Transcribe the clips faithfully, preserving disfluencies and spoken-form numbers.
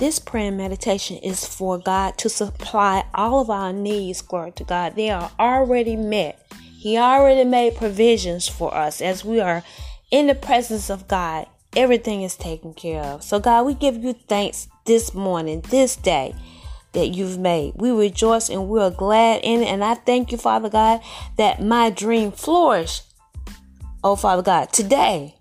This prayer and meditation is for God to supply all of our needs, glory to God. They are already met. He already made provisions for us. As we are in the presence of God, everything is taken care of. So God, we give you thanks this morning, this day that you've made. We rejoice and we are glad in it. And I thank you, Father God, that my dream flourished. Oh, Father God, today,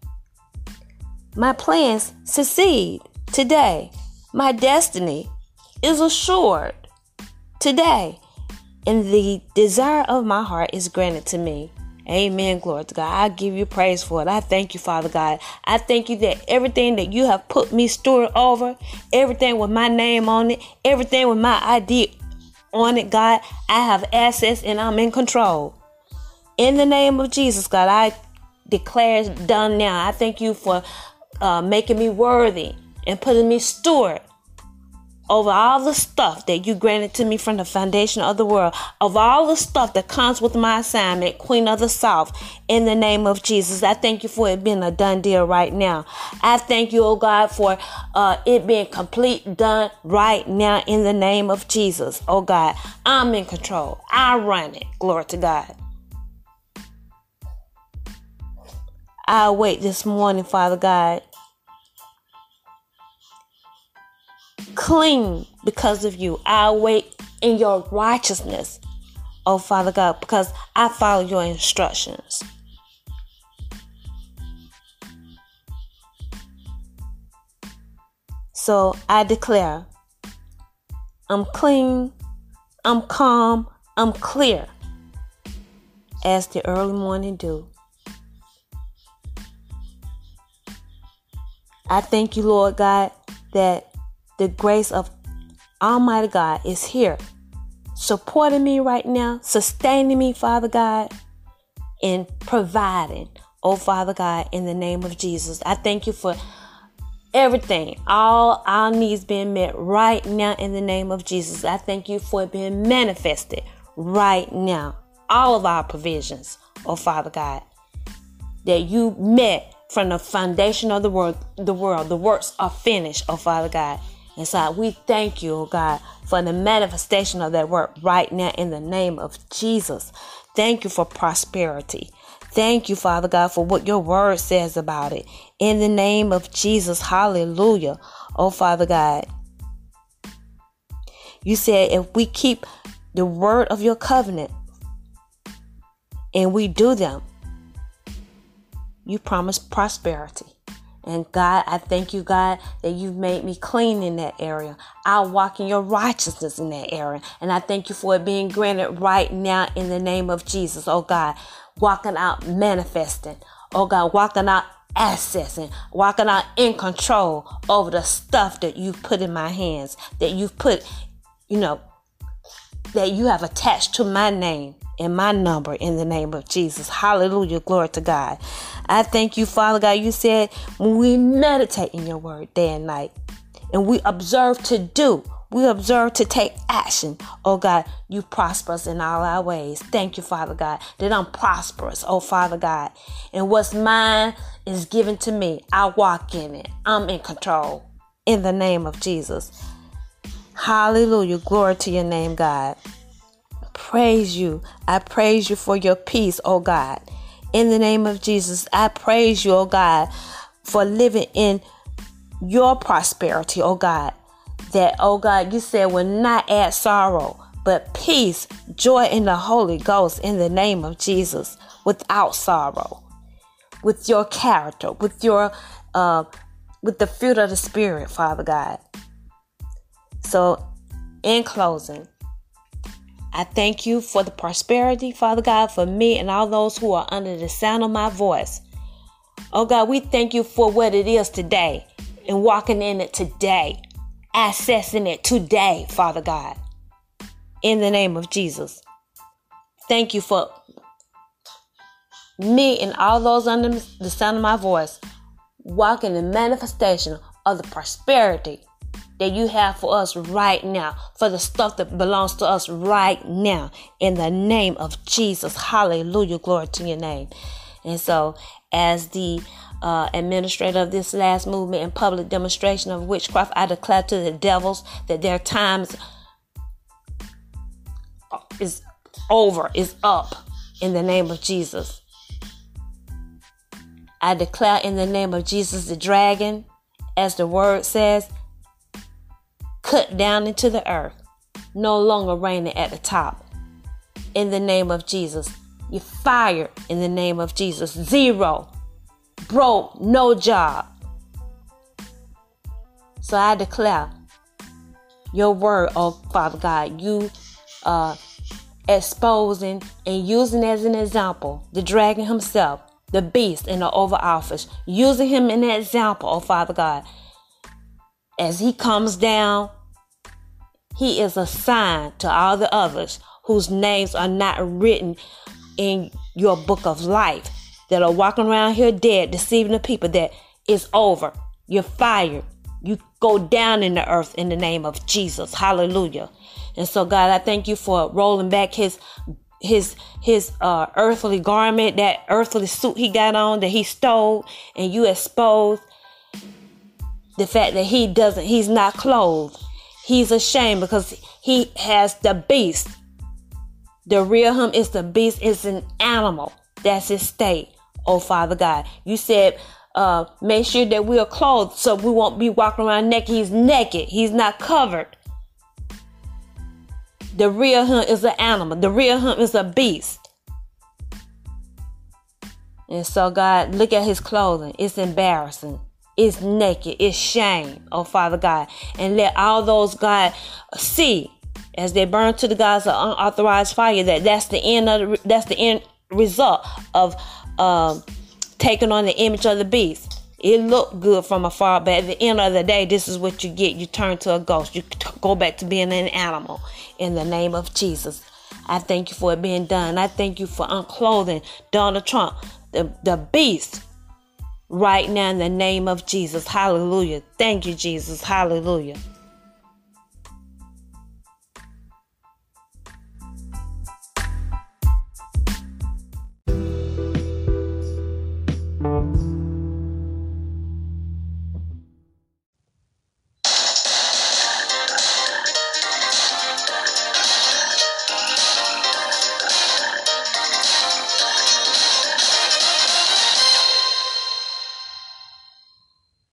my plans succeed. Today, my destiny is assured. Today, and the desire of my heart is granted to me. Amen. Glory to God. I give you praise for it. I thank you, Father God. I thank you that everything that you have put me steward over, everything with my name on it, everything with my I D on it, God, I have access and I'm in control. In the name of Jesus, God, I declare done now. I thank you for uh, making me worthy and putting me steward over all the stuff that you granted to me from the foundation of the world, of all the stuff that comes with my assignment, Queen of the South, in the name of Jesus. I thank you for it being a done deal right now. I thank you, oh God, for uh, it being complete, done right now in the name of Jesus. Oh God, I'm in control. I run it. Glory to God. I await this morning, Father God, clean because of you. I wait in your righteousness, oh Father God, because I follow your instructions. So I declare, I'm clean, I'm calm, I'm clear as the early morning dew. I thank you, Lord God, that the grace of Almighty God is here, supporting me right now, sustaining me, Father God, and providing, oh Father God, in the name of Jesus. I thank you for everything, all our needs being met right now in the name of Jesus. I thank you for it being manifested right now. All of our provisions, oh Father God, that you met from the foundation of the world, the world, the works are finished, oh Father God. And so we thank you, oh God, for the manifestation of that work right now in the name of Jesus. Thank you for prosperity. Thank you, Father God, for what your word says about it. In the name of Jesus, hallelujah. Oh, Father God, you said if we keep the word of your covenant and we do them, you promise prosperity. And God, I thank you, God, that you've made me clean in that area. I walk in your righteousness in that area. And I thank you for it being granted right now in the name of Jesus. Oh, God, walking out manifesting. Oh, God, walking out accessing. Walking out in control over the stuff that you've put in my hands. That you've put, you know, that you have attached to my name and my number in the name of Jesus. Hallelujah. Glory to God. I thank you, Father God. You said when we meditate in your word day and night and we observe to do, we observe to take action. Oh God, you prosper us in all our ways. Thank you, Father God, that I'm prosperous. Oh Father God, and what's mine is given to me. I walk in it. I'm in control in the name of Jesus. Hallelujah. Glory to your name, God. Praise you. I praise you for your peace, oh God. In the name of Jesus, I praise you, oh God, for living in your prosperity, oh God. That, oh God, you said will not add sorrow, but peace, joy in the Holy Ghost in the name of Jesus, without sorrow, with your character, with your uh, with the fruit of the Spirit, Father God. So, in closing, I thank you for the prosperity, Father God, for me and all those who are under the sound of my voice. Oh God, we thank you for what it is today and walking in it today, accessing it today, Father God, in the name of Jesus. Thank you for me and all those under the sound of my voice, walking in the manifestation of the prosperity that you have for us right now, for the stuff that belongs to us right now, in the name of Jesus. Hallelujah. Glory to your name. And so as the uh, administrator of this last movement and public demonstration of witchcraft, I declare to the devils that their times is over, is up in the name of Jesus. I declare in the name of Jesus, the dragon, as the word says, cut down into the earth, no longer reigning at the top. In the name of Jesus, you're fired in the name of Jesus. Zero, broke, no job. So I declare your word, oh Father God, you uh, exposing and using as an example the dragon himself, the beast in the Oval Office, using him in that example, oh Father God. As he comes down, he is a sign to all the others whose names are not written in your book of life, that are walking around here dead, deceiving the people, that it's over. You're fired. You go down in the earth in the name of Jesus. Hallelujah. And so, God, I thank you for rolling back his his his uh, earthly garment, that earthly suit he got on that he stole, and you exposed the fact that he doesn't, he's not clothed. He's ashamed because he has the beast. The real him is the beast, is an animal. That's his state, oh Father God. You said, uh, make sure that we are clothed so we won't be walking around naked. He's naked. He's not covered. The real him is an animal. The real him is a beast. And so, God, look at his clothing. It's embarrassing. It's naked. It's shame, oh Father God. And let all those, God, see as they burn to the gods of unauthorized fire, that that's the end of the, that's the end result of um, taking on the image of the beast. It looked good from afar, but at the end of the day, this is what you get. You turn to a ghost. You t- go back to being an animal. In the name of Jesus, I thank you for it being done. I thank you for unclothing Donald Trump, the, the beast, right now in the name of Jesus. Hallelujah. Thank you, Jesus. Hallelujah.